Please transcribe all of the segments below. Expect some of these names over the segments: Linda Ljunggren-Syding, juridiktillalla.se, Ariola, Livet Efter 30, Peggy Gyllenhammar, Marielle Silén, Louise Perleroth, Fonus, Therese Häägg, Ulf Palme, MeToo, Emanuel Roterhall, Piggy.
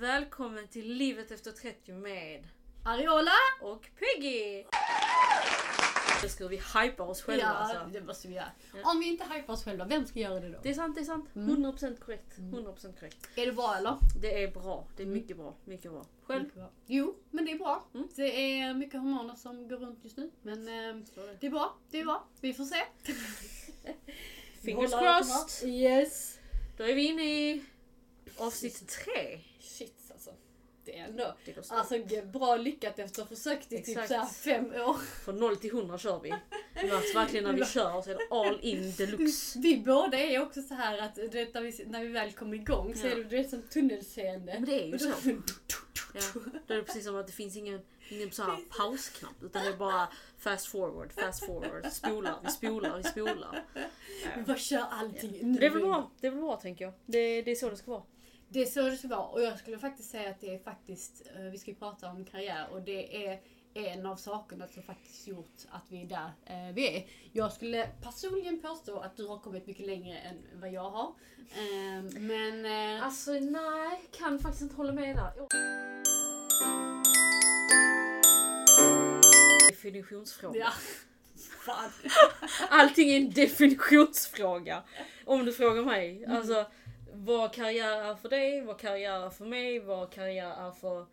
Välkommen till Livet efter 30 med Ariola och Piggy. Nu ska vi hypa oss själva. Ja, alltså. Det måste vi göra. Ja. Om vi inte hypar oss själva, vem ska göra det då? Det är sant, det är sant. 100% korrekt. 100% korrekt. Är det bra eller? Det är bra. Det är mycket bra. Mycket bra. Själv? Mycket bra. Jo, men det är bra. Mm. Det är mycket hormoner som går runt just nu. Men det är bra. Det är bra. Vi får se. Fingers crossed. Yes. Då är vi inne i avsnitt 3. Shit alltså. Det är ändå. Alltså bra lyckat efter försökt i typ så här 5 år. Från 0 till 100 kör vi. Märks verkligen när vi kör så är det all in deluxe. Vi båda är också så här att du vet, när vi väl kommer igång så är det du vet, som tunnelseende. Men det är ju så. Ja, det är precis som att det finns ingen så här pausknapp utan det är bara fast forward, spolar. Vi bara kör allting nu. Det är väl bra tänker jag. Det är så det ska vara. Det är så det ska vara och jag skulle faktiskt säga att det är faktiskt, vi ska prata om karriär och det är en av sakerna som faktiskt gjort att vi är där vi är. Jag skulle personligen påstå att du har kommit mycket längre än vad jag har. Men alltså nej, kan faktiskt inte hålla med där. Definitionsfråga. Ja. Fan. Allting är en definitionsfråga. Om du frågar mig. Alltså vad karriär är för dig, vad karriär är för mig, vad karriär är för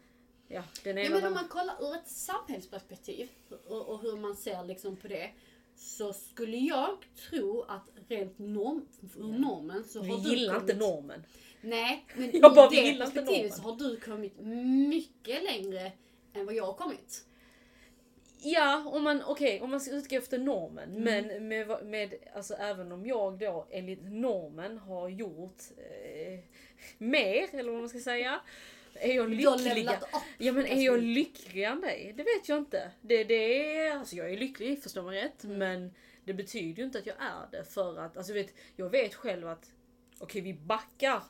den ena. Ja, men om man kollar ur ett samhällsperspektiv och hur man ser liksom på det så skulle jag tro att rent normen så har vi du gillar kommit... inte normen. Nej, men i det perspektivet så har du kommit mycket längre än vad jag har kommit. Ja, om man ska utgå efter normen, men med alltså även om jag då enligt normen har gjort mer eller vad man ska säga, är jag lycklig. Ja, men är jag lycklig än dig? Det vet jag inte. Det är alltså jag är lycklig, förstår man rätt, men det betyder ju inte att jag är det för att alltså jag vet själv att vi backar.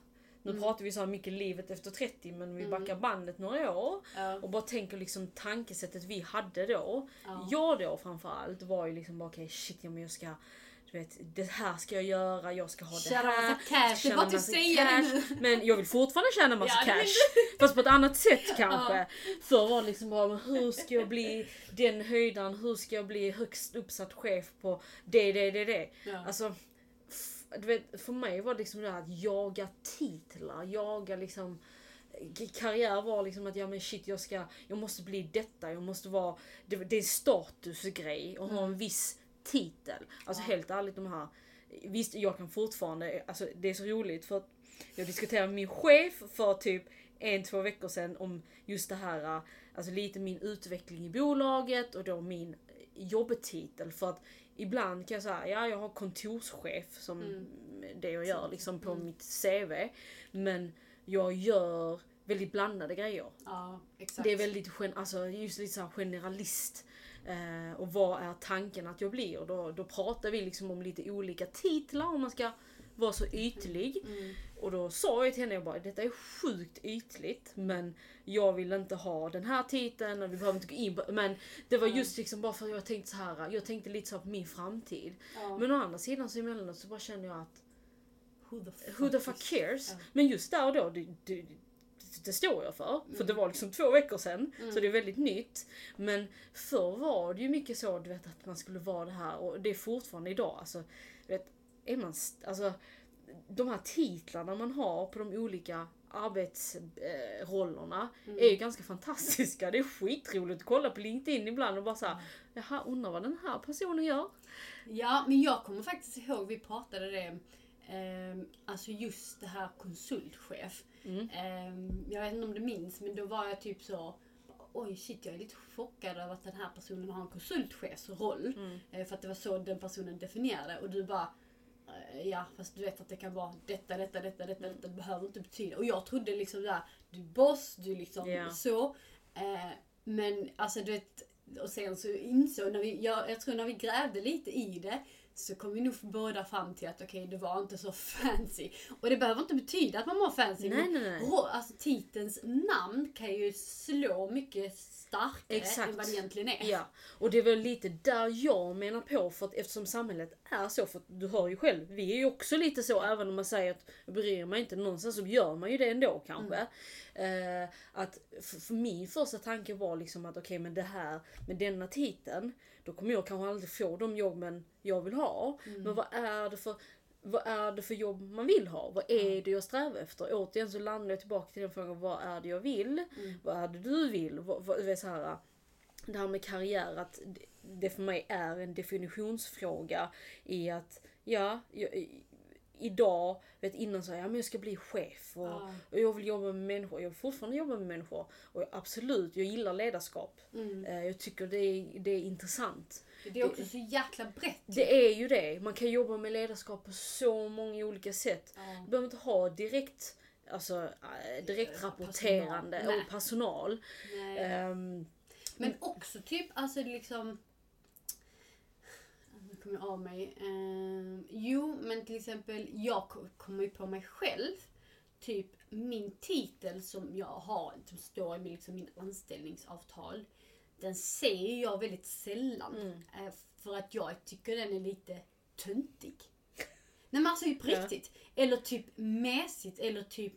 Nu pratar vi så här mycket livet efter 30 men vi backar bandet några år och bara tänker liksom tankesättet vi hade då. Jag då framförallt var ju liksom bara shit men jag ska du vet det här ska jag göra, jag ska ha det här. Tjäna massa cash. Men jag vill fortfarande tjäna massa cash. Fast på ett annat sätt kanske. Förr var det liksom bara hur ska jag bli den höjdan, hur ska jag bli högst uppsatt chef på det. Ja. Alltså du vet, för mig var det liksom det här att jaga titlar, jaga liksom karriär var liksom att jag måste bli detta, jag måste vara det är en statusgrej och ha en viss titel. Alltså helt ärligt de här visst jag kan fortfarande alltså det är så roligt för att jag diskuterade med min chef för typ 1-2 veckor sedan om just det här alltså lite min utveckling i bolaget och då min jobbtitel för att ibland kan jag säga, jag har kontorschef som det jag gör liksom på mitt CV. Men jag gör väldigt blandade grejer. Ja, exakt. Det är väldigt just lite så här generalist. Och vad är tanken att jag blir? Och då pratar vi liksom om lite olika titlar om man ska vara så ytlig. Och då sa jag till henne, jag bara, detta är sjukt ytligt. Men jag vill inte ha den här titeln och vi behöver inte gå in. Men det var just liksom bara för att jag tänkte lite så här på min framtid. Ja. Men å andra sidan så emellanåt så bara kände jag att who the fuck cares? Ja. Men just där och då, det står jag för det var liksom 2 veckor sedan så det är väldigt nytt men förr var det ju mycket så du vet att man skulle vara det här och det är fortfarande idag alltså, du vet, är man alltså de här titlarna man har på de olika arbetsrollerna är ju ganska fantastiska. Det är skitroligt att kolla på LinkedIn ibland och bara så här, jaha, undrar vad den här personen gör. Ja, men jag kommer faktiskt ihåg, vi pratade det alltså just det här konsultchef. Jag vet inte om du minns, men då var jag typ så oj shit, jag är lite chockad över att den här personen har en konsultchefsroll för att det var så den personen definierade och du bara ja, fast du vet att det kan vara detta behöver inte betyda. Och jag trodde liksom där du boss, du liksom så. Men alltså du vet, och sen så insåg när vi, jag tror när vi grävde lite i det så kom vi nog båda fram till att okej, det var inte så fancy. Och det behöver inte betyda att man var fancy. Nej. Alltså titelns namn kan ju slå mycket starkare än vad det egentligen är. Ja, och det är väl lite där jag menar på, för att eftersom samhället är så, för du hör ju själv, vi är ju också lite så, även om man säger att bryr man inte någonstans så gör man ju det ändå kanske. Mm. Att för min första tanke var liksom att okej, men det här, med denna titeln, då kommer jag kanske aldrig få de jobben jag vill ha. Mm. Men vad är det för jobb man vill ha? Vad är det jag strävar efter? Återigen så landar jag tillbaka till den frågan, vad är det jag vill? Mm. Vad är det du vill? Det här med karriär, att det för mig är en definitionsfråga i att idag, innan så men jag ska bli chef och jag vill jobba med människor. Jag vill fortfarande jobba med människor. Och absolut, jag gillar ledarskap. Mm. Jag tycker det är intressant. Det är också så jäkla brett. Det är ju det. Man kan jobba med ledarskap på så många olika sätt. Mm. Du behöver inte ha direkt rapporterande och personal. Nej. Men också typ, alltså liksom... av mig. Men till exempel jag kommer ju på mig själv, typ min titel som jag har, som står i min anställningsavtal, den ser jag väldigt sällan för att jag tycker den är lite töntig. Nej, men alltså på riktigt. Eller typ mässigt, eller typ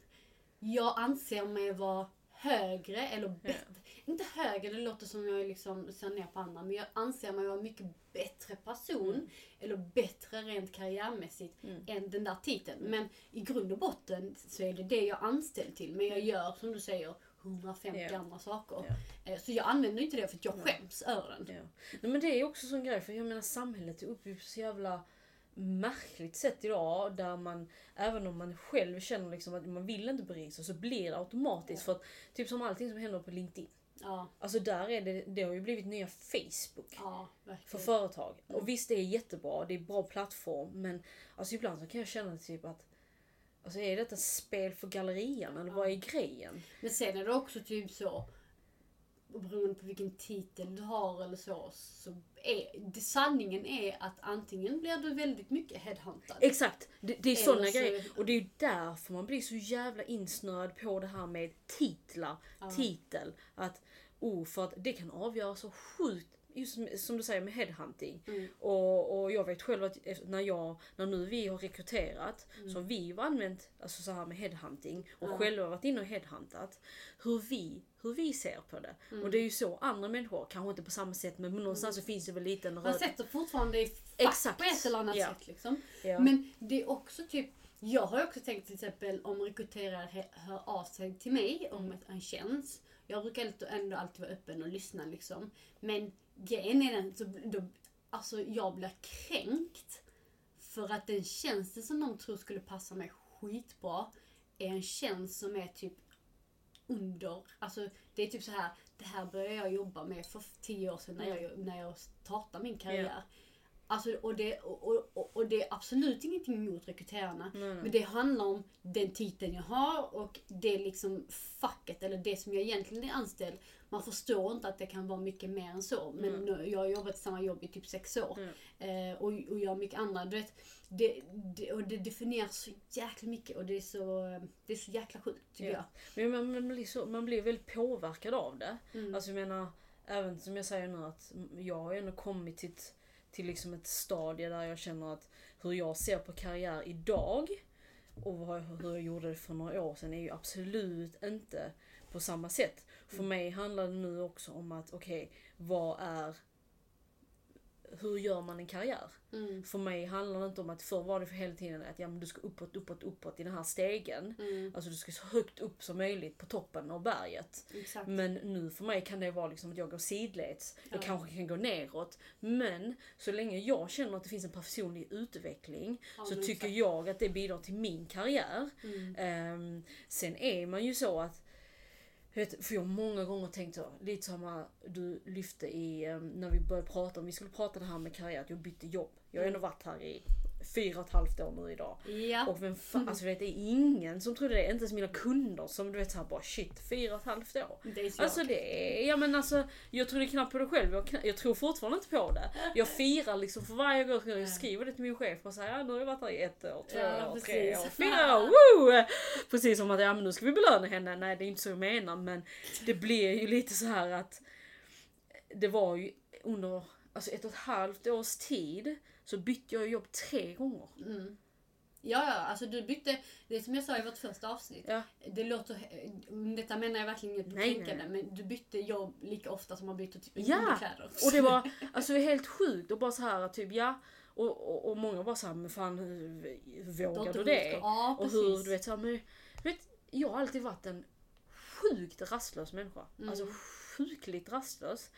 jag anser mig vara högre eller bättre. Inte högre, det låter som jag ser ner på andra, men jag anser mig vara mycket bättre person eller bättre rent karriärmässigt än den där titeln. Men i grund och botten så är det jag anställd till, men jag gör som du säger 150 andra saker. Yeah. Så jag använder inte det för att jag skäms över den. Yeah. Nej, men det är också sån grej, för jag menar samhället är uppbyggt så jävla märkligt sätt idag, där man, även om man själv känner att man vill inte bry sig, så blir det automatiskt för att, typ som allting som händer på LinkedIn. Ja. Alltså där är det har ju blivit nya Facebook för företag. Och visst, det är jättebra, det är en bra plattform, men alltså ibland så kan jag känna typ att alltså, är detta spel för gallerian eller vad är grejen? Men sen är det också typ så, och beroende på vilken titel du har eller så sanningen är att antingen blir du väldigt mycket headhuntad. Exakt, det är sådana grejer. Och det är ju därför man blir så jävla insnörd på det här med titlar, titel. Att, för att det kan avgöra så sjukt, just som du säger med headhunting. Mm. Och jag vet själv att när nu vi har rekryterat, så har vi använt alltså så här med headhunting och själva varit inne och headhuntat, hur vi ser på det. Och det är ju så andra människor, kanske inte på samma sätt, men någonstans så finns det väl lite en röd... Man sätter fortfarande i fack på ett eller annat sätt . Men det är också typ, jag har också tänkt till exempel om rekryterare hör av sig till mig om en tjänst. Jag brukar ändå alltid vara öppen och lyssna Men grejen är alltså jag blir kränkt för att den tjänsten som de tror skulle passa mig skitbra är en tjänst som är typ under. Alltså det är typ så här, det här började jag jobba med för 10 år sedan när jag startade min karriär. Yeah. Alltså, och det är absolut ingenting emot rekryterarna. Mm. Men det handlar om den titeln jag har och det är facket eller det som jag egentligen är anställd. Man förstår inte att det kan vara mycket mer än så. Men jag har jobbat i samma jobb i typ 6 år. Mm. Och jag har mycket andra. Du vet, det definierar så jäkla mycket och det är så jäkla sjukt tycker jag. Men man blir väl påverkad av det. Mm. Alltså jag menar, även som jag säger nu att jag har ändå kommit till ett stadie där jag känner att hur jag ser på karriär idag och hur jag gjorde det för några år sedan är ju absolut inte på samma sätt. För mig handlar det nu också om att hur gör man en karriär? För mig handlar det inte om att förr var det för hela tiden att du ska uppåt i den här stegen. Alltså du ska så högt upp som möjligt på toppen av berget. Exakt. Men nu för mig kan det vara att jag går sidleds. Jag kanske kan gå neråt. Men så länge jag känner att det finns en personlig utveckling så tycker jag att det bidrar till min karriär. Sen är man ju så att för jag många gånger tänkt så, lite som du lyfte när vi började prata om vi skulle prata det här med karriär, att jag bytte jobb. Jag har ändå varit här i 4,5 år nu idag. Ja. Och vem fan, alltså vet, det är ingen som trodde det, inte ens mina kunder som du vet så här bara shit, 4,5 år. Det är så alltså det är, ja men alltså jag trodde knappt på det själv, jag tror fortfarande inte på det. Jag firar liksom för varje gång jag skriver det till min chef och säger ja, nu har jag varit här i 1 år, 2 år, 3 år, 4 år, woo! Precis som att ja men nu ska vi belöna henne, nej det är inte så jag menar, men det blir ju lite så här att det var ju under alltså 1,5 års tid så bytte jag jobb 3 gånger. Mm. Ja, alltså du bytte, det som jag sa i vårt första avsnitt. Ja. Det låter, detta menar jag verkligen inte tänkande, men du bytte jobb lika ofta som man bytte typ underkläder. Ja, och det var alltså helt sjukt och bara så här typ ja. Och många var så här, men fan hur vågar du det? Ja, och hur, du vet så här, men, vet, jag har alltid varit en sjukt rastlös människa. Mm. Alltså sjukligt rastlös.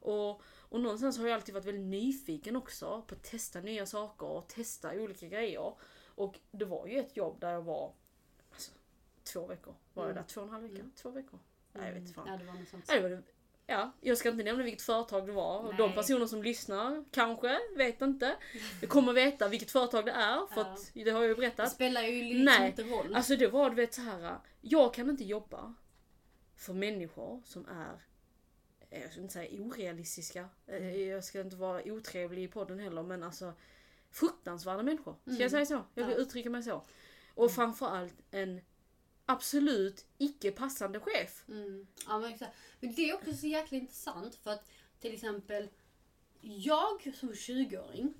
Och någonstans har jag alltid varit väldigt nyfiken också på att testa nya saker och testa olika grejer. Och det var ju ett jobb där jag var alltså, 2 veckor. Var jag där 2,5 veckor? Mm. 2 veckor? Mm. Nej, jag vet inte fan. Ja, det var något sånt. Ja, jag ska inte nämna vilket företag det var. Nej. De personer som lyssnar kanske, vet inte. Jag kommer veta vilket företag det är för att det har jag ju berättat. Det spelar ju liksom inte roll. Alltså det var, du vet så här, jag kan inte jobba för människor som är, jag ska inte säga orealistiska, jag ska inte vara otrevlig i podden heller, men alltså fruktansvärda människor, ska jag säga så? Jag vill uttrycka mig så. Och framförallt en absolut icke-passande chef. Mm. Ja, men exakt. Men det är också så jäkla intressant för att till exempel jag som 20-åring,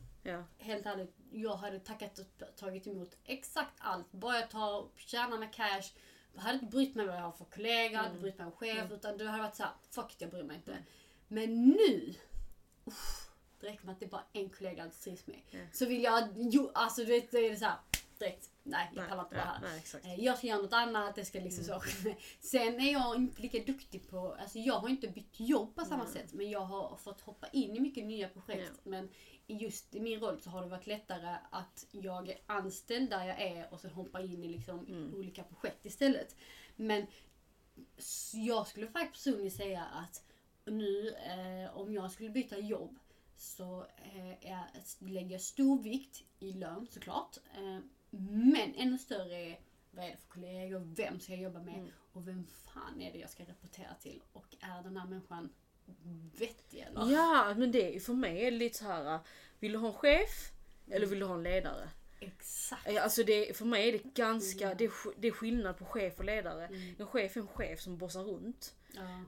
helt ärligt, jag hade tackat och tagit emot exakt allt. Bara jag tar tjänar med cash. Jag hade inte brytt mig vad jag har för kollegor, jag hade inte brytt mig om chef, utan du hade varit såhär, fuck jag bryr mig inte. Mm. Men nu, det räcker med att det är bara en kollega jag trivs med. Mm. Så vill jag, alltså du vet, det är såhär, direkt, nej jag pallar inte vara här. Nej, jag ska göra något annat, det ska liksom så. Sen är jag inte lika duktig på, alltså jag har inte bytt jobb på samma sätt, men jag har fått hoppa in i mycket nya projekt. Mm. Men just i min roll så har det varit lättare att jag är anställd där jag är och sen hoppar in i liksom olika projekt istället. Men jag skulle faktiskt personligen säga att nu om jag skulle byta jobb så lägger jag stor vikt i lön såklart. Men ännu större är vad är det för kollegor, vem ska jag jobba med och vem fan är det jag ska rapportera till och är den här människan vettig eller? Ja, men det är för mig är lite så här, vill du ha en chef eller vill du ha en ledare? Exakt. Alltså det, för mig är det ganska det är skillnad på chef och ledare. En chef är en chef som bossar runt.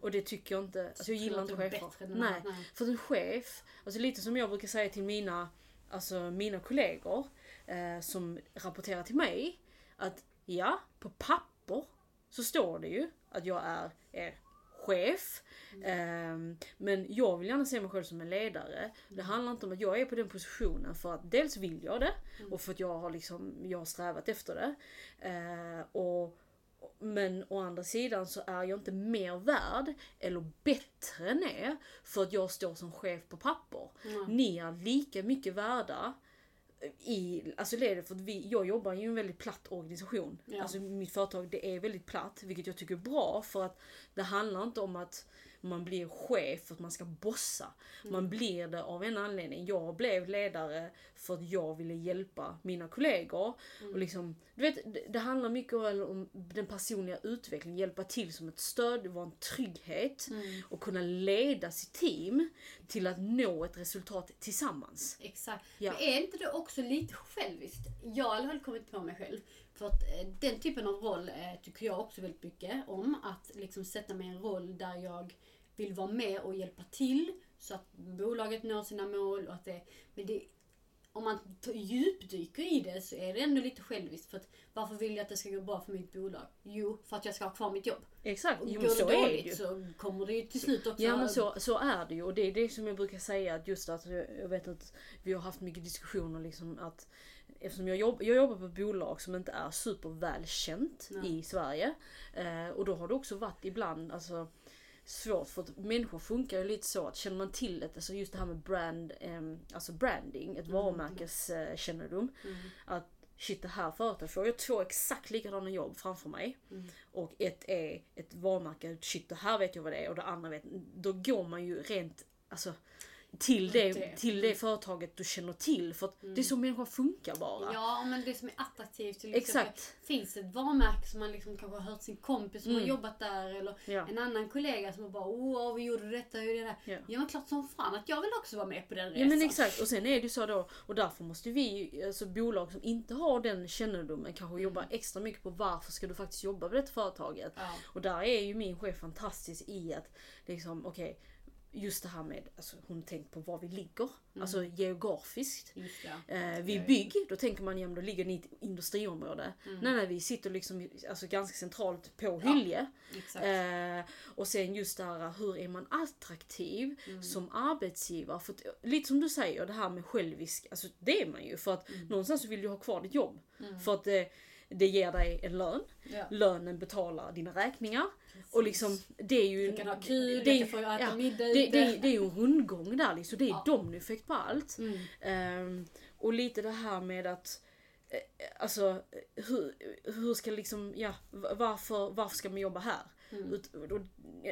Och det tycker jag inte, alltså jag gillar inte chefer. Nej, för en chef, alltså lite som jag brukar säga till mina kollegor som rapporterar till mig att ja, på papper så står det ju att jag är chef. Men jag vill gärna se mig själv som en ledare. Det handlar inte om att jag är på den positionen för att dels vill jag det och för att jag har liksom, jag har strävat efter det. Men å andra sidan så är jag inte mer värd eller bättre än er för att jag står som chef på papper. Ni är lika mycket värda i, alltså det är det för att jag jobbar i en väldigt platt organisation. Alltså mitt företag, det är väldigt platt, vilket jag tycker är bra för att det handlar inte om att man blir chef för att man ska bossa. Man blir det av en anledning. Jag blev ledare för att jag ville hjälpa mina kollegor. Och liksom, du vet, det handlar mycket om den personliga utvecklingen. Hjälpa till som ett stöd, vara en trygghet. Och kunna leda sitt team till att nå ett resultat tillsammans. Exakt. Ja. Men är inte det också lite själviskt? Jag har kommit på mig själv. För att den typen av roll tycker jag också väldigt mycket om. Att liksom sätta mig i en roll där jag vill vara med och hjälpa till så att bolaget når sina mål. Och att det, men det, om man djupdyker i det så är det ändå lite själviskt. För att, varför vill jag att det ska gå bra för mitt bolag? Jo, för att jag ska ha kvar mitt jobb. Exakt, jo, så dåligt, är det ju. Så kommer det ju till slut också. Ja, men så är det ju. Och det är det som jag brukar säga. Att just att jag vet att vi har haft mycket diskussioner liksom att eftersom jag jobbar på ett bolag som inte är supervälkänt i Sverige. Och då har det också varit ibland alltså, svårt för att människor funkar ju lite så att känner man till det, alltså just det här med alltså branding, ett varumärkeskännedom. Att shit, det här företaget, jag har 2 exakt likadana jobb framför mig. Och ett är ett varumärke, shit det här vet jag vad det är och det andra vet, då går man ju rent alltså till det företaget du känner till. För att det är så människor funkar bara. Ja, men det som är attraktivt. Liksom, exakt. Finns ett varumärke som man liksom kanske har hört sin kompis som har jobbat där. Eller en annan kollega som har bara, åh, vi gjorde detta, hur det där. Ja, men klart som fan att jag vill också vara med på den resan. Ja, men exakt. Och sen är det ju så då. Och därför måste vi, alltså bolag som inte har den kännedomen, kanske jobba extra mycket på varför ska du faktiskt jobba på detta företaget. Ja. Och där är ju min chef fantastisk i att liksom, okej, just det här med, alltså, hon tänkt på var vi ligger, alltså geografiskt. Vi bygg, då tänker man, ja, då ligger ni i ett industriområde. Nej, vi sitter liksom, alltså, ganska centralt på Hyllie. Och sen just det här, hur är man attraktiv som arbetsgivare? För att, lite som du säger, det här med självisk, alltså, det är man ju, för att någonstans vill du ha kvar ditt jobb. För att det ger dig en lön. Lönen betalar dina räkningar. Och liksom, det är ju... Du kan ha kul, du kan få äta middag. Det är ju en rundgång där. Liksom. Det är dominoeffekt på allt. Och lite det här med att... Alltså, hur ska liksom... Ja, varför ska man jobba här?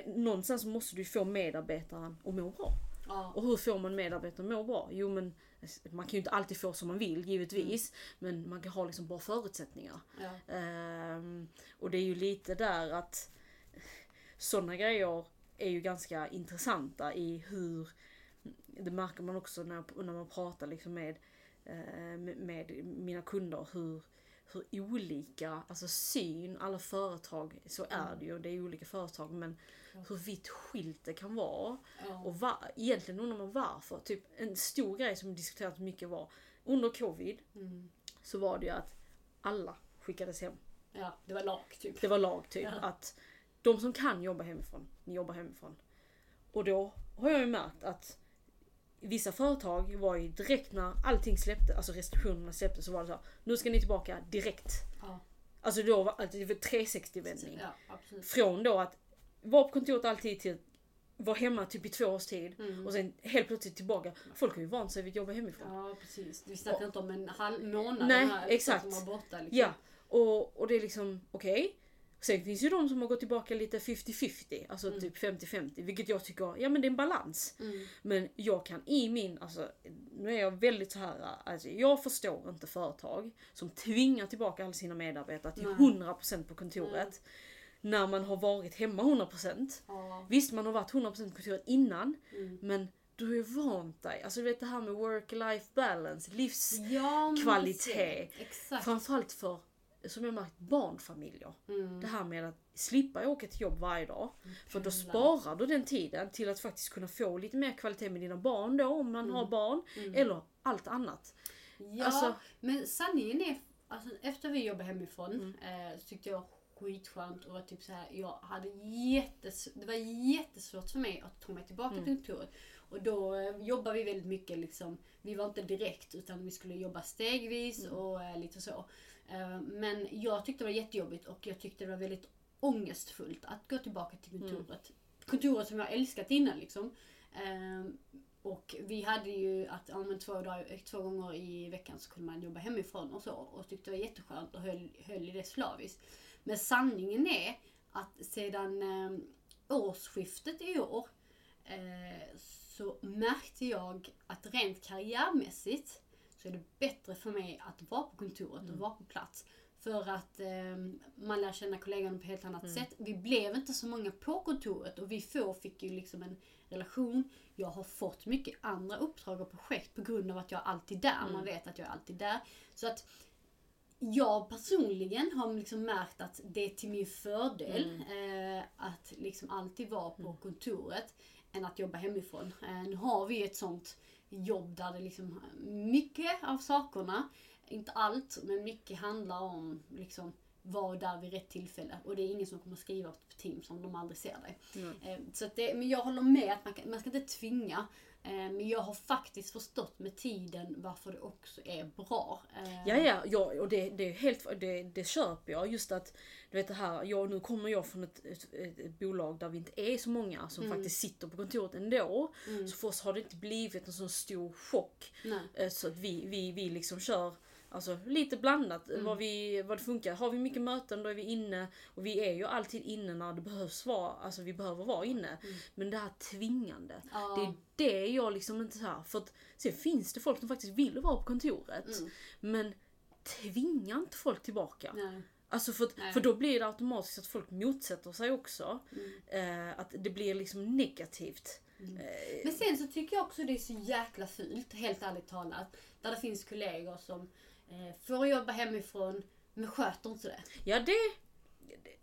Någonstans måste du få medarbetaren att må bra. Och hur får man medarbetaren att må bra? Jo, men... Man kan ju inte alltid få som man vill, givetvis. Men man kan ha liksom bra förutsättningar. Och det är ju lite där att sådana grejer är ju ganska intressanta i hur... Det märker man också när man pratar liksom med mina kunder. Hur olika, alltså syn, alla företag, så är det ju. Det är olika företag, men hur vitt skilt det kan vara. Och egentligen undrar man varför. Typ en stor grej som diskuterats mycket var, under covid så var det ju att alla skickades hem. Ja, det var lag typ. Att de som kan jobba hemifrån, ni jobbar hemifrån. Och då har jag ju märkt att vissa företag var ju direkt när allting släppte, alltså restriktionerna släppte, så var det så här, nu ska ni tillbaka direkt. Alltså då var det 360-vändning. Från då att vara på kontoret alltid till var hemma typ i 2 års tid och sen helt plötsligt tillbaka. Folk har ju vant sig vid att jobba hemifrån. Ja, precis. Vi snackar inte om en halv månad. Nej, exakt. Som var borta, liksom. Ja, och det är liksom okej. Sen finns ju de som har gått tillbaka lite 50-50, alltså typ 50-50, vilket jag tycker, ja, men det är en balans. Men jag kan i min, alltså, nu är jag väldigt så här, alltså, jag förstår inte företag som tvingar tillbaka alla sina medarbetare till 100% på kontoret när man har varit hemma 100%. Visst, man har varit 100% på kontoret innan, men du är ju vant dig. Alltså, du vet det här med work-life balance, livskvalitet, framförallt för, som jag märkt, barnfamiljer. Det här med att slippa åka till jobb varje dag. För då sparar du den tiden till att faktiskt kunna få lite mer kvalitet med dina barn då, om man har barn. Eller allt annat. Ja, alltså, men sanningen är, alltså, efter vi jobbade hemifrån så tyckte jag skitskönt och var typ så här, jag hade det var jättesvårt för mig att ta mig tillbaka till kontoret. Och då jobbar vi väldigt mycket liksom, vi var inte direkt utan vi skulle jobba stegvis och lite så. Men jag tyckte det var jättejobbigt och jag tyckte det var väldigt ångestfullt att gå tillbaka till kontoret. Kontoret som jag älskat innan liksom. Och vi hade ju att 2 gånger i veckan så kunde man jobba hemifrån och så. Och tyckte det var jätteskönt och höll i det slaviskt. Men sanningen är att sedan årsskiftet i år så märkte jag att rent karriärmässigt så är det bättre för mig att vara på kontoret och vara på plats. För att man lär känna kollegorna på helt annat sätt. Vi blev inte så många på kontoret och vi fick ju liksom en relation. Jag har fått mycket andra uppdrag och projekt på grund av att jag är alltid där. Man vet att jag är alltid där. Så att jag personligen har liksom märkt att det är till min fördel att liksom alltid vara på kontoret än att jobba hemifrån. Nu har vi ett sånt jobb där det liksom mycket av sakerna, inte allt, men mycket handlar om liksom var där vid rätt tillfälle, och det är ingen som kommer skriva på Teams om de aldrig ser dig. Så att men jag håller med att man ska inte tvinga, men jag har faktiskt förstått med tiden varför det också är bra. Ja, och det är helt, det köper jag, just att du vet det här, nu kommer jag från ett bolag där vi inte är så många som faktiskt sitter på kontoret ändå, så för oss har det inte blivit en sån stor chock. Så att vi liksom kör Alltså lite blandat vad det funkar. Har vi mycket möten då är vi inne. Och vi är ju alltid inne när det behövs vara. Alltså vi behöver vara inne. Mm. Men det här tvingande. Ja. Det är det jag liksom inte så här. För att sen finns det folk som faktiskt vill vara på kontoret. Mm. Men tvinga inte folk tillbaka. Nej. Alltså för då blir det automatiskt att folk motsätter sig också. Mm. Att det blir liksom negativt. Mm. Men sen så tycker jag också det är så jäkla fult, helt ärligt talat, där det finns kollegor som får jobba hemifrån men sköter inte det. Ja,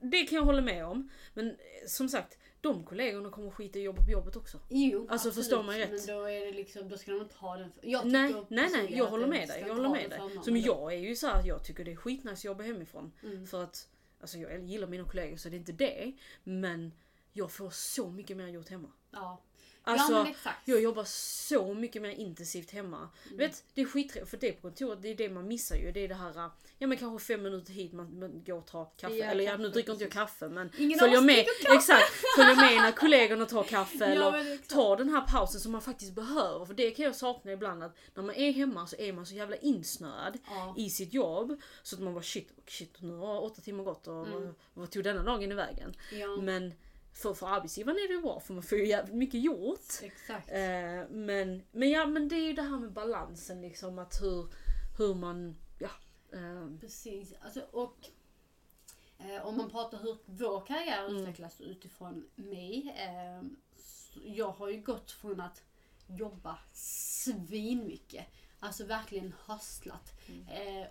det kan jag hålla med om. Men som sagt, de kollegorna kommer skita i jobbet på jobbet också. Jo, alltså absolut, förstår man rätt. Men då är det liksom, då ska de inte ha den. Nej, jag håller med dig. Som jag är ju så här, jag tycker det är skitnice att jobba hemifrån. Mm. För att, alltså jag gillar mina kollegor så det är inte det. Men jag får så mycket mer gjort hemma. Ja. Alltså, jag jobbar så mycket mer intensivt hemma. Mm. Vet, det är skittrevligt, för det på kontoret, det är det man missar ju. Det är det här, ja men kanske 5 minuter hit man går och tar kaffe. Eller ja, nu dricker inte jag kaffe, men följer med när kollegorna tar kaffe. Eller tar den här pausen som man faktiskt behöver. För det kan jag sakna ibland, att när man är hemma så är man så jävla insnöad i sitt jobb. Så att man bara shit, nu har 8 timmar gått och vad tog denna dagen i vägen. Ja. Men för arbetsgivaren är det ju bra, för man får ju jävligt mycket gjort. Exakt. Men det är ju det här med balansen liksom, att hur man precis. Alltså, och om man pratar hur vår karriär utvecklas utifrån mig, jag har ju gått från att jobba svinmycket, alltså verkligen hustlat.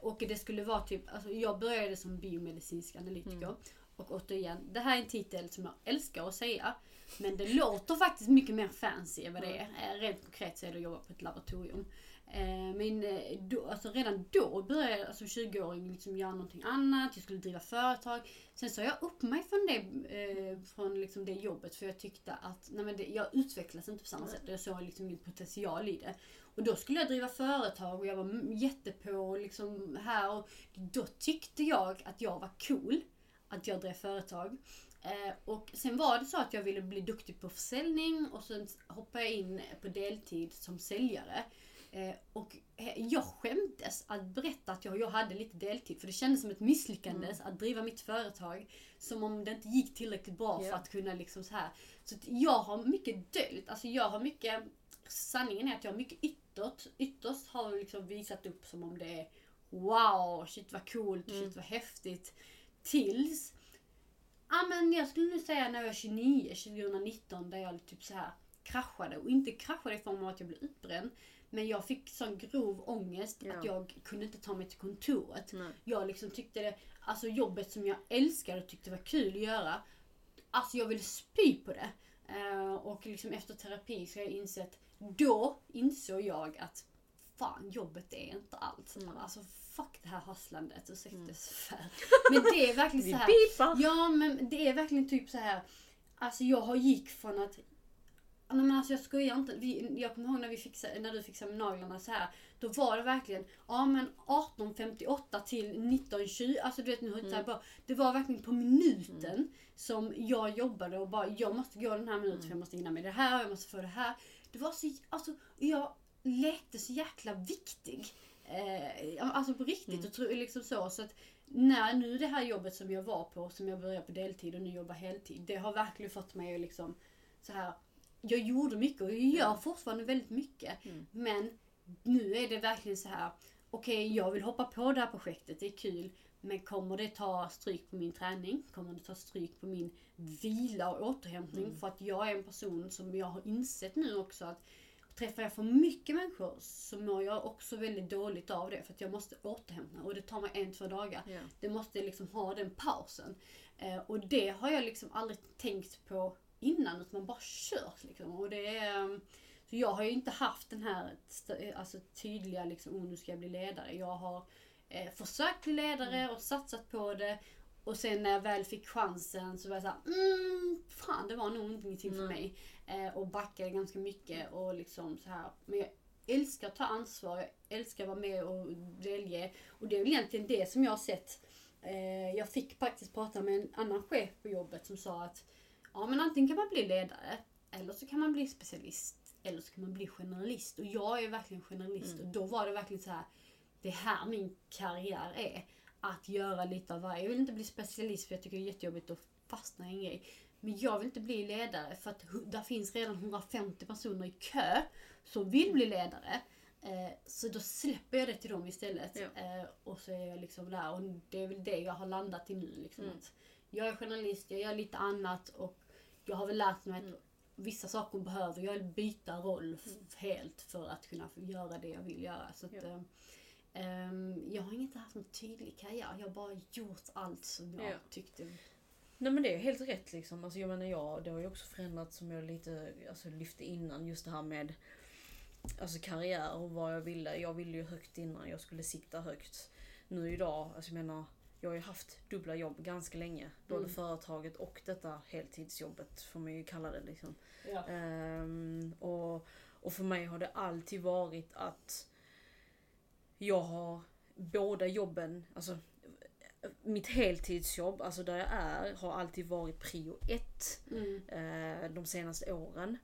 Och det skulle vara typ, alltså jag började som biomedicinsk analytiker. Och återigen, det här är en titel som jag älskar att säga. Men det låter faktiskt mycket mer fancy än vad det är. Rent konkret så är det att jobba på ett laboratorium. Men då, alltså redan då började jag som 20-åring liksom göra någonting annat. Jag skulle driva företag. Sen sa jag upp mig från liksom det jobbet. För jag tyckte att jag utvecklades inte på samma sätt. Jag såg liksom min potential i det. Och då skulle jag driva företag och jag var jättepå liksom här. Och då tyckte jag att jag var cool. Att jag drev företag. Och sen var det så att jag ville bli duktig på försäljning. Och sen hoppade jag in på deltid som säljare. Och jag skämdes att berätta att jag hade lite deltid. För det kändes som ett misslyckande att driva mitt företag. Som om det inte gick tillräckligt bra för att kunna liksom så här. Så att jag har mycket döljt. Alltså jag har mycket. Sanningen är att jag har mycket ytterst. Ytterst har liksom visat upp som om det är. Wow, shit vad coolt, shit vad häftigt. Tills, jag skulle nu säga när jag var 29, 2019, där jag typ så här kraschade. Och inte kraschade i form av att jag blev utbränd. Men jag fick sån grov ångest att jag kunde inte ta mig till kontoret. Nej. Jag liksom tyckte det, alltså jobbet som jag älskade och tyckte var kul att göra. Alltså jag ville spy på det. Och liksom efter terapi så har jag insåg jag att fan, jobbet är inte allt. Alltså fuck det här hasslandet och sektorsfärd. Men det är verkligen så här. Ja, men det är verkligen typ så här. Alltså jag har gick från att jag skojar inte. Jag kommer ihåg när du fixade naglarna så här. Då var det verkligen 1858 till 1920. Alltså du vet nu så här, bara, det var verkligen på minuten som jag jobbade och bara jag måste gå den här minuten för jag måste hinna med det här och jag måste få det här. Det var så jag lekte så jäkla viktig. Alltså på riktigt och liksom så att när nu det här jobbet som jag var på, som jag började på deltid och nu jobbar heltid, det har verkligen fått mig att liksom så här, jag gjorde mycket och jag gör fortfarande väldigt mycket men nu är det verkligen så här, okej, jag vill hoppa på det här projektet, det är kul, men kommer det ta stryk på min träning, kommer det ta stryk på min vila och återhämtning för att jag är en person som jag har insett nu också att träffar jag för mycket människor så mår jag också väldigt dåligt av det. För att jag måste återhämta. Och det tar mig 1-2 dagar. Yeah. Det måste liksom ha den pausen. Och det har jag liksom aldrig tänkt på innan. Utan man bara kört liksom. Och det är, så jag har ju inte haft den här tydliga liksom, nu ska jag bli ledare. Jag har försökt bli ledare och satsat på det. Och sen när jag väl fick chansen så var jag såhär, fan det var nog ingenting för mig. Och backade ganska mycket och liksom så här. Men jag älskar att ta ansvar, jag älskar att vara med och delge. Och det är väl egentligen det som jag har sett. Jag fick faktiskt prata med en annan chef på jobbet som sa att men antingen kan man bli ledare, eller så kan man bli specialist, eller så kan man bli generalist. Och jag är verkligen generalist och då var det verkligen så här. det är här min karriär är. Att göra lite av varje. Jag vill inte bli specialist för jag tycker det är jättejobbigt att fastna i en grej. Men jag vill inte bli ledare för att där finns redan 150 personer i kö som vill bli ledare. Så då släpper jag det till dem istället. Ja. Och så är jag liksom där. Och det är väl det jag har landat i nu. Liksom. Mm. Jag är journalist, jag gör lite annat och jag har väl lärt mig att vissa saker behöver. Jag vill byta roll helt för att kunna göra det jag vill göra. Så att, ja. Jag har inte haft någon tydlig karriär. Jag har bara gjort allt som jag tyckte. Nej, men det är helt rätt liksom. Alltså, jag menar, det har ju också förändrats som jag lite lyfte innan. Just det här med karriär och vad jag ville. Jag ville ju högt innan. Jag skulle sikta högt. Nu idag, jag har ju haft dubbla jobb ganska länge. Både företaget och detta heltidsjobbet får man ju kalla det liksom. Ja. Och för mig har det alltid varit att jag har båda jobben, mitt heltidsjobb, där jag har alltid varit prio 1 de senaste åren.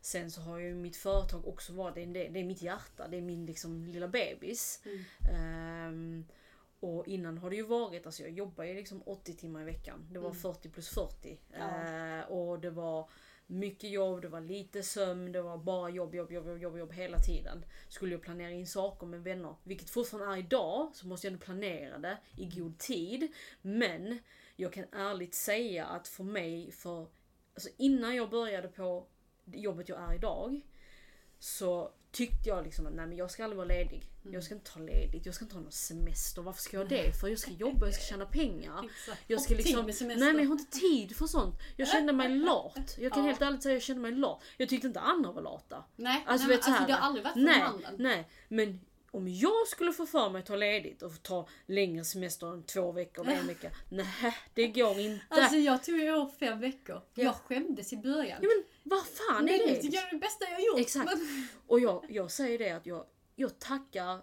Sen så har ju mitt företag också varit, det är mitt hjärta, det är min lilla bebis. Och innan har det ju varit, jag jobbar ju 80 timmar i veckan. Det var 40 plus 40. Ja. Och det var mycket jobb, det var lite sömn, det var bara jobb hela tiden. Skulle jag planera in saker med vänner, vilket fortfarande är idag, så måste jag ändå planera det i god tid. Men jag kan ärligt säga att för mig, innan jag började på jobbet jag är idag, så tyckte jag att nej, men jag ska aldrig vara ledig. Jag ska inte ta ledigt, jag ska inte ha någon semester. Varför ska jag det? För jag ska jobba, jag ska tjäna pengar. Jag ska jag har inte tid för sånt. Jag kände mig lat. Jag kan helt ärligt säga, jag kände mig lat. Jag tyckte inte andra var lata. Nej, det har aldrig varit för handen. Nej, men om jag skulle få för mig att ta ledigt och ta längre semester än 2 veckor eller en vecka. Nej, det går inte. Jag tog i år 5 veckor. Jag skämdes i början. Ja, men vad fan är det? Det är det bästa jag har gjort. Exakt. Men... Och jag säger det att jag tackar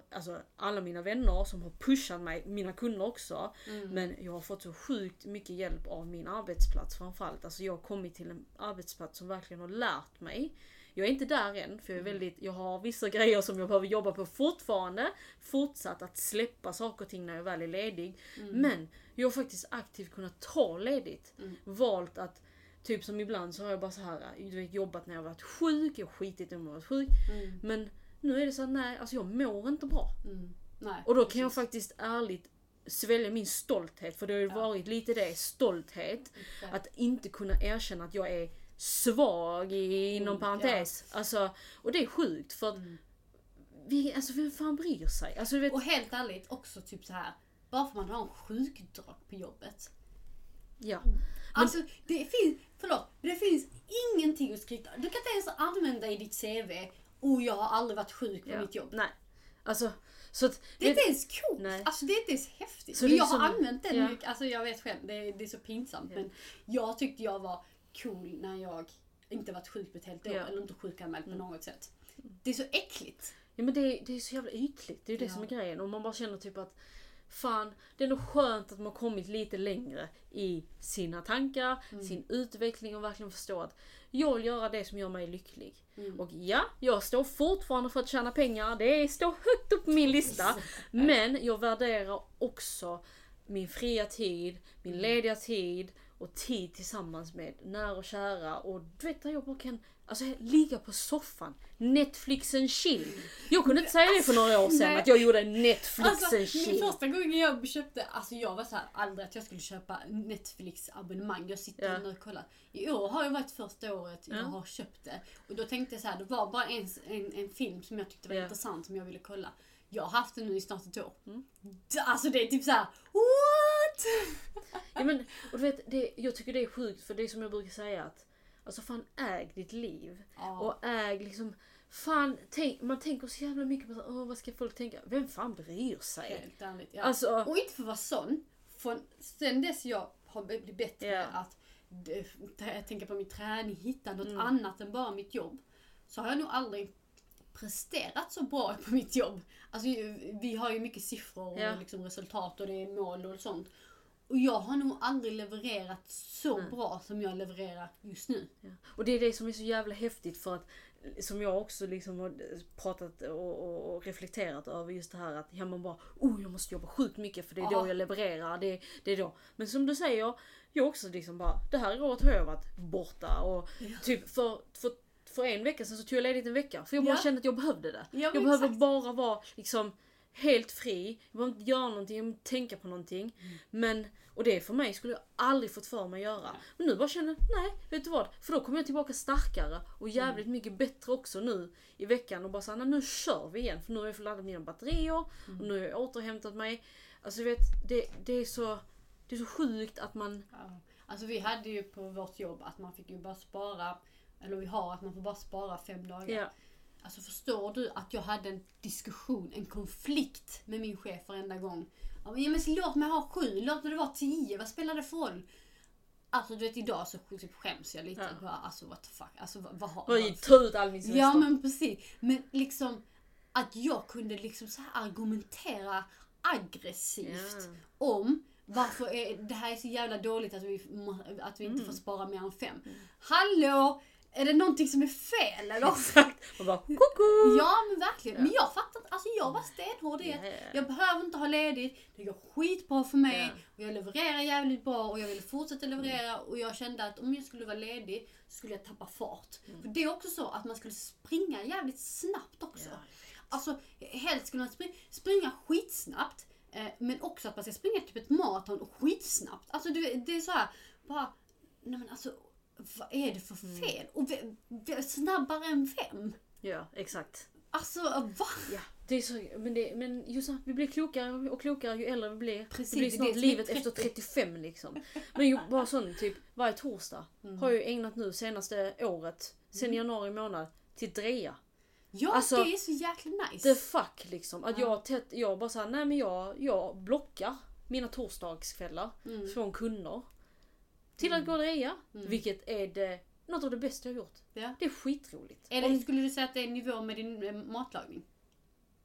alla mina vänner som har pushat mig, mina kunder också. Men jag har fått så sjukt mycket hjälp av min arbetsplats framförallt. Jag har kommit till en arbetsplats som verkligen har lärt mig. Jag är inte där än, för jag har vissa grejer som jag behöver jobba på fortfarande. Fortsatt att släppa saker och ting när jag väl är ledig. Men jag har faktiskt aktivt kunnat ta ledigt. Valt att, typ som ibland så har jag bara jobbat när jag varit sjuk. Jag har skitit om jag varit sjuk. Men nu är det jag mår inte bra. Nej, och då kan jag faktiskt ärligt svälja min stolthet. För det har ju varit lite det, stolthet. Exakt. Att inte kunna erkänna att jag är svag inom parentes. Ja. Och det är sjukt för att vem fan bryr sig? Och helt ärligt också typ bara för man har en sjukdrag på jobbet. Ja. Men det finns ingenting att skryta. Du kan inte ens använda i ditt CV jag har aldrig varit sjuk på mitt jobb. Nej. Så att, det är inte ens coolt. Det är inte ens häftigt. Men jag har använt den mycket. Jag vet själv, det är så pinsamt. Men jag tyckte jag var cool när jag inte varit sjuk på ett helt år eller inte sjukanmäld på något sätt. Det är så äckligt. Ja, men det är så jävla ytligt. Det är ju det som är grejen. Och man bara känner typ att fan, det är nog skönt att man kommit lite längre i sina tankar, sin utveckling och verkligen förstå att jag vill göra det som gör mig lycklig. Och jag står fortfarande för att tjäna pengar. Det står högt upp på min lista. Men jag värderar också min fria tid, min lediga tid och tid tillsammans med nära och kära. Och du vet, jag bara kan ligga på soffan, Netflix and chill. Jag kunde inte säga det för några år sedan att jag gjorde Netflix and chill. Första gången jag köpte, jag var aldrig att jag skulle köpa Netflix abonnemang. Jag sitter nu och kollar. I år har det varit första året jag har köpt det. Och då tänkte jag det var bara en film som jag tyckte var intressant som jag ville kolla. Jag har haft det nu i snart ett år. Det är typ what? Ja, men, och du vet, jag tycker det är sjukt för det är som jag brukar säga att fan, äg ditt liv. Och äg man tänker så jävla mycket på vad ska folk tänka? Vem fan bryr sig? Helt ärligt, ja. Och inte för att vara sån. Sen dess jag har blivit bättre att tänka på min träning, hitta något annat än bara mitt jobb. Så har jag nog aldrig presterat så bra på mitt jobb. Vi har ju mycket siffror och resultat och det är mål och sånt. Och jag har nog aldrig levererat så bra som jag levererar just nu. Ja. Och det är det som är så jävla häftigt, för att som jag också liksom har pratat och reflekterat över just det här att man bara, jag måste jobba sjukt mycket för det är då jag levererar, det är då. Men som du säger, jag också liksom bara, det här året har jag varit borta och typ för en vecka sedan så tog jag ledigt en vecka för jag bara kände att jag behövde det. Ja, jag behöver bara vara liksom helt fri, jag behöver inte göra någonting, jag behöver inte tänka på någonting. Men, och det för mig skulle jag aldrig fått för mig göra. Men nu bara känner, nej, vet du vad? För då kommer jag tillbaka starkare och jävligt mycket bättre också nu i veckan. Och bara såhär, nu kör vi igen. För nu har jag förladdat mina batterier och nu har jag återhämtat mig. Alltså vet, det är så sjukt att man... Ja. Alltså vi hade ju på vårt jobb att man fick ju bara spara, eller vi har att man får bara spara 5 dagar. Ja. Alltså förstår du att jag hade en diskussion, en konflikt med min chef varenda gång. Ja, men låt mig ha 7, låt mig det vara 10, vad spelar det för roll? Alltså du vet, idag så typ skäms jag lite. Ja. Alltså what the fuck, alltså vad har jag? Jag tog ut all min semester. Ja men precis, men liksom att jag kunde liksom så här argumentera aggressivt om varför det här är så jävla dåligt att vi inte får spara mer än 5. Hallå! Är det någonting som är fel eller? Exakt. Och bara, koko. Ja men verkligen. Ja. Men jag fattar inte. Alltså jag var stenhård i att jag behöver inte ha ledigt. Det går skitbra för mig. Yeah. Och jag levererar jävligt bra. Och jag vill fortsätta leverera. Mm. Och jag kände att om jag skulle vara ledig så skulle jag tappa fart. Mm. För det är också så att man skulle springa jävligt snabbt också. Yeah. Alltså helst skulle man springa skitsnabbt. Men också att man ska springa typ ett maraton och skitsnabbt. Alltså det är så här. Bara, nej men alltså. Vad är det för fel? Och snabbare än 5? Ja, exakt. Alltså, va? Ja, det är så, men just att vi blir klokare och klokare ju äldre vi blir. Precis, det blir snart det livet efter 35 liksom. Men ju bara sån typ varje torsdag har jag ju ägnat nu senaste året, sen januari månad till Dreja. Ja, alltså, det är så jäkla nice. The fuck liksom. Att jag bara såhär, nej men jag blockar mina torsdagskvällar från kunder. Till att gå Dreja, vilket är något av det bästa jag gjort. Ja. Det är skitroligt. Eller skulle du säga att det är nivå med din matlagning?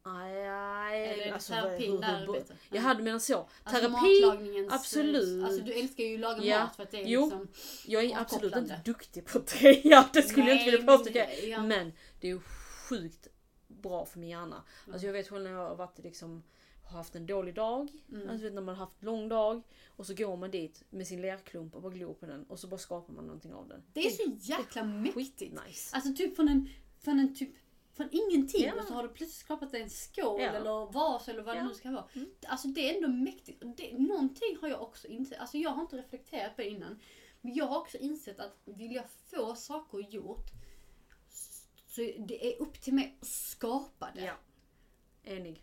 Nej. Eller alltså, terapin där är bättre. Jag hade menat så. Alltså, terapi, absolut. Alltså du älskar ju att laga mat för att det är liksom... Jag är absolut inte duktig på Dreja. Det skulle jag inte vilja påstå. Ja. Men det är ju sjukt bra för min hjärna. Mm. Alltså jag vet själv när jag har varit liksom... har haft en dålig dag, alltså vet, när man har haft en lång dag och så går man dit med sin lerklump och bara glor på den och så bara skapar man någonting av den. Det är så jäkla mäktigt. Nice. Alltså typ från ingenting och så har du plötsligt skapat en skål eller vas eller vad det nu ska vara. Mm. Alltså det är ändå mäktigt. Någonting har jag också insett, alltså jag har inte reflekterat på det innan, men jag har också insett att vill jag få saker gjort så det är upp till mig att skapa det. Ja. Enig.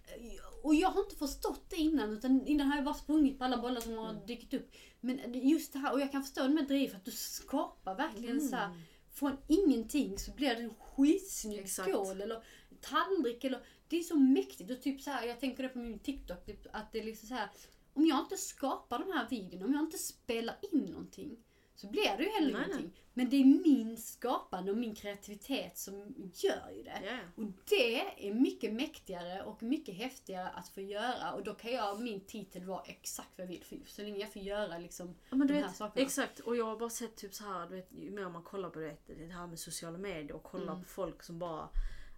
Och jag har inte förstått det innan, utan innan har jag bara sprungit på alla bollar som har dykt upp. Men just det här, och jag kan förstå det med Driv, att du skapar verkligen så här, från ingenting så blir det en skitsnygg skål eller tallrik eller, det är så mäktigt. Och typ så här, jag tänker det på min TikTok typ, att det är liksom så här, om jag inte skapar de här videorna, om jag inte spelar in någonting så blir det ju heller ingenting. Men det är min skapande och min kreativitet som gör ju det. Yeah. Och det är mycket mäktigare och mycket häftigare att få göra. Och då kan jag min titel vara exakt vad jag vill. För så länge jag får göra liksom men du de här vet, sakerna. Exakt. Och jag har bara sett typ så här, du vet, ju mer man kollar på det här med sociala medier och kollar på folk som bara,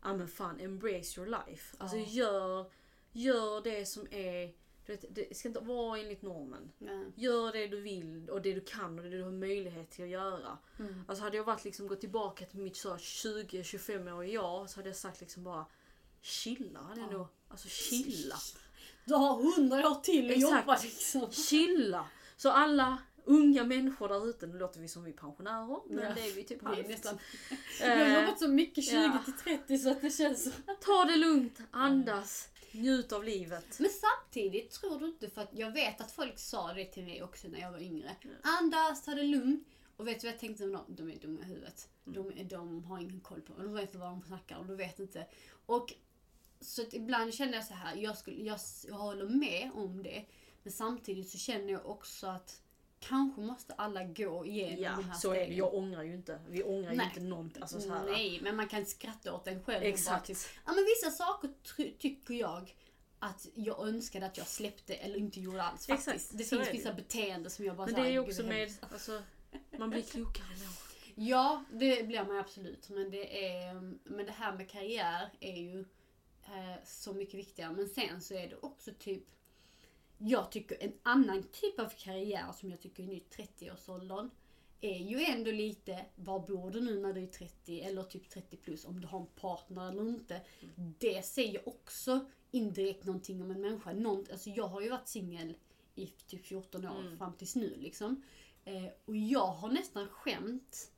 men fan, embrace your life. Alltså gör det som är... Det ska inte vara enligt normen. Nej. Gör det du vill och det du kan och det du har möjlighet till att göra. Mm. Alltså hade jag varit liksom gått tillbaka till mitt 20-25-åriga jag så hade jag sagt liksom bara chilla. Hade jag nog, alltså chilla. Du har 100 år till att jobba liksom. Chilla. Så alla unga människor där ute, nu låter vi som vi pensionärer, men det är vi typ halvt. Jag har jobbat så mycket 20-30 så att det känns så. Ta det lugnt, andas. Njut av livet. Men samtidigt tror du inte, för att jag vet att folk sa det till mig också när jag var yngre. Mm. Andas, ta det lugnt. Och vet du vad jag tänkte om dem? De är dumma i huvudet. De har ingen koll på. De vet inte vad de snackar och de vet inte. Och så att ibland känner jag så här. Jag håller med om det. Men samtidigt så känner jag också att kanske måste alla gå igenom de här så stegen. Jag ångrar ju inte. Vi ångrar ju inte någonting. Alltså så här. Nej, men man kan skratta åt en själv. Exakt. Och bara, typ, men vissa saker tycker jag att jag önskade att jag släppte eller inte gjorde alls faktiskt. Exakt, det finns vissa beteenden som jag bara... Men det är ju också med... Alltså, man blir klokare då. Ja, det blir man absolut. Men det här med karriär är ju så mycket viktigare. Men sen så är det också typ... Jag tycker en annan typ av karriär som jag tycker är ny 30-årsåldern är ju ändå lite, var bor du nu när du är 30 eller typ 30 plus, om du har en partner eller inte. Det säger också indirekt någonting om en människa. Alltså jag har ju varit singel i typ 14 år fram tills nu liksom. Och jag har nästan skämt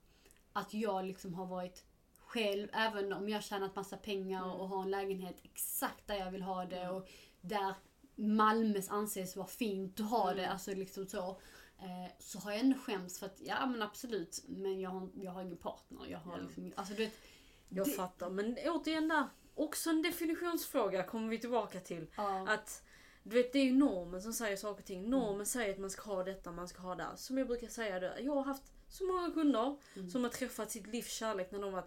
att jag liksom har varit själv, även om jag tjänat massa pengar och har en lägenhet exakt där jag vill ha det och där Malmös anses vara fint att ha det, alltså liksom så har jag ändå skämts för att, ja men absolut, men jag har ingen partner, jag har liksom, alltså du vet, jag fattar, men återigen där, också en definitionsfråga kommer vi tillbaka till, att du vet, det är ju normen som säger saker och ting. Normen säger att man ska ha detta, man ska ha det. Som jag brukar säga det, jag har haft så många kunder som har träffat sitt livs kärlek när de var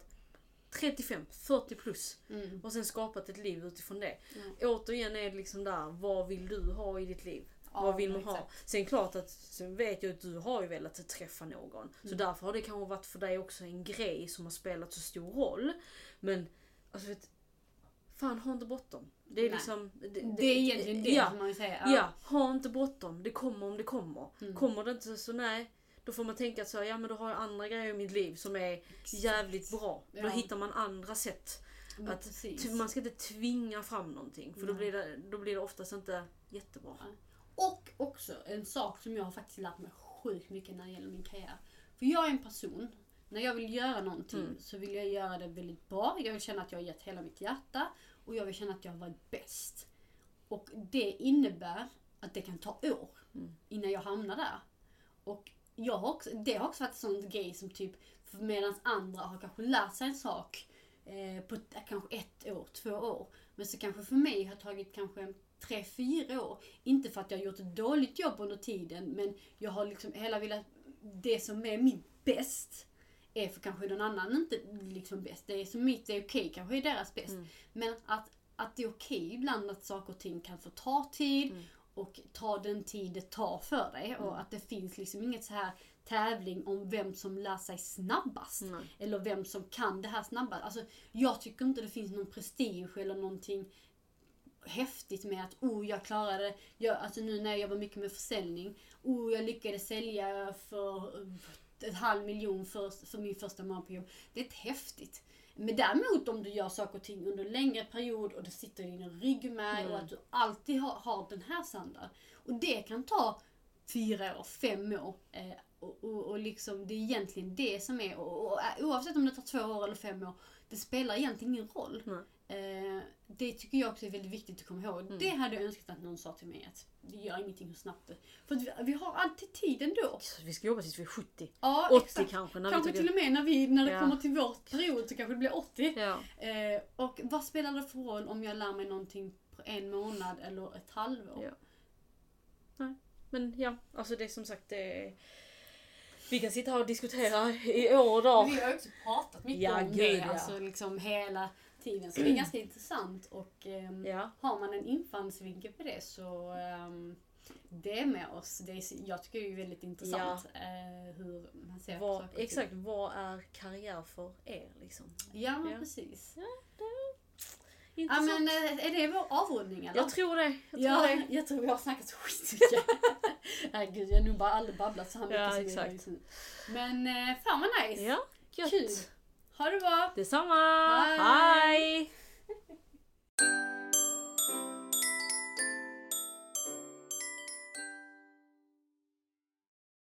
35-40 plus och sen skapat ett liv utifrån det. Återigen är det liksom där, vad vill du ha i ditt liv? Ja, vad vill man ha? Sen klart att, sen vet jag att du har ju velat träffa någon. Så därför har det kanske varit för dig också en grej som har spelat så stor roll. Men alltså vet, fan, ha inte bråttom. Det är liksom det är egentligen det som man säger. Ja, ha inte bråttom. Det kommer om det kommer. Kommer det inte så nej, då får man tänka att så ja men då har jag andra grejer i mitt liv som är jävligt bra. Ja. Då hittar man andra sätt. Ja, att man ska inte tvinga fram någonting, för då blir det oftast inte jättebra. Ja. Och också en sak som jag har faktiskt lärt mig sjukt mycket när det gäller min karriär. För jag är en person, när jag vill göra någonting så vill jag göra det väldigt bra. Jag vill känna att jag har gett hela mitt hjärta och jag vill känna att jag har varit bäst. Och det innebär att det kan ta år innan jag hamnar där. Och det har också varit sån grej som typ, medan andra har kanske lärt sig en sak på kanske 1 år, 2 år. Men så kanske för mig har tagit kanske 3-4 år. Inte för att jag har gjort ett dåligt jobb under tiden, men jag har liksom hela velat, det som är min bäst är för kanske någon annan inte liksom bäst. Det är som mitt är okej, kanske är deras bäst. Men att det är okej ibland att saker och ting kan få ta tid och ta den tid det tar för dig. Och att det finns liksom inget så här tävling om vem som lär sig snabbast. Eller vem som kan det här snabbast. Alltså, jag tycker inte det finns någon prestige eller någonting häftigt med att jag klarade alltså nu när jag jobbar mycket med försäljning, jag lyckades sälja för 500 000 för min första månad på jobb. Det är ett häftigt. Men däremot om du gör saker och ting under en längre period och det sitter i din ryggmärg och att du alltid har den här standard. Och det kan ta 4 år, 5 år och liksom det är egentligen det som är och oavsett om det tar 2 år eller 5 år, det spelar egentligen ingen roll. Det tycker jag också är väldigt viktigt att komma ihåg. Det hade jag önskat att någon sa till mig, att det gör ingenting hur snabbt det. För vi har alltid tiden då. Vi ska jobba tills vi är 70, ja, 80 exakt. Kanske när kanske vi till och med när det kommer till vår period så kanske det blir 80. Och vad spelar det för roll om jag lär mig någonting på 1 månad eller ett halvår? Nej, men alltså det är som sagt vi kan sitta här och diskutera i år då. Vi har ju också pratat mycket om det alltså liksom hela tiden. Så det är ganska intressant och har man en infallsvinkel på det så det är med oss. Jag tycker det är väldigt intressant hur man ser på saker. Exakt, vad är karriär för er liksom? Ja. Precis. Ja, det är intressant. Ja, men är det vår avrundning eller? Jag tror det. Jag tror jag har snackat så skitmycket. Herregud, jag har nog bara aldrig babblat så här mycket som exakt. Jag just nu. Men fan vad nice. Ja, gött. Kul. Ha det bra. Detsamma. Hej.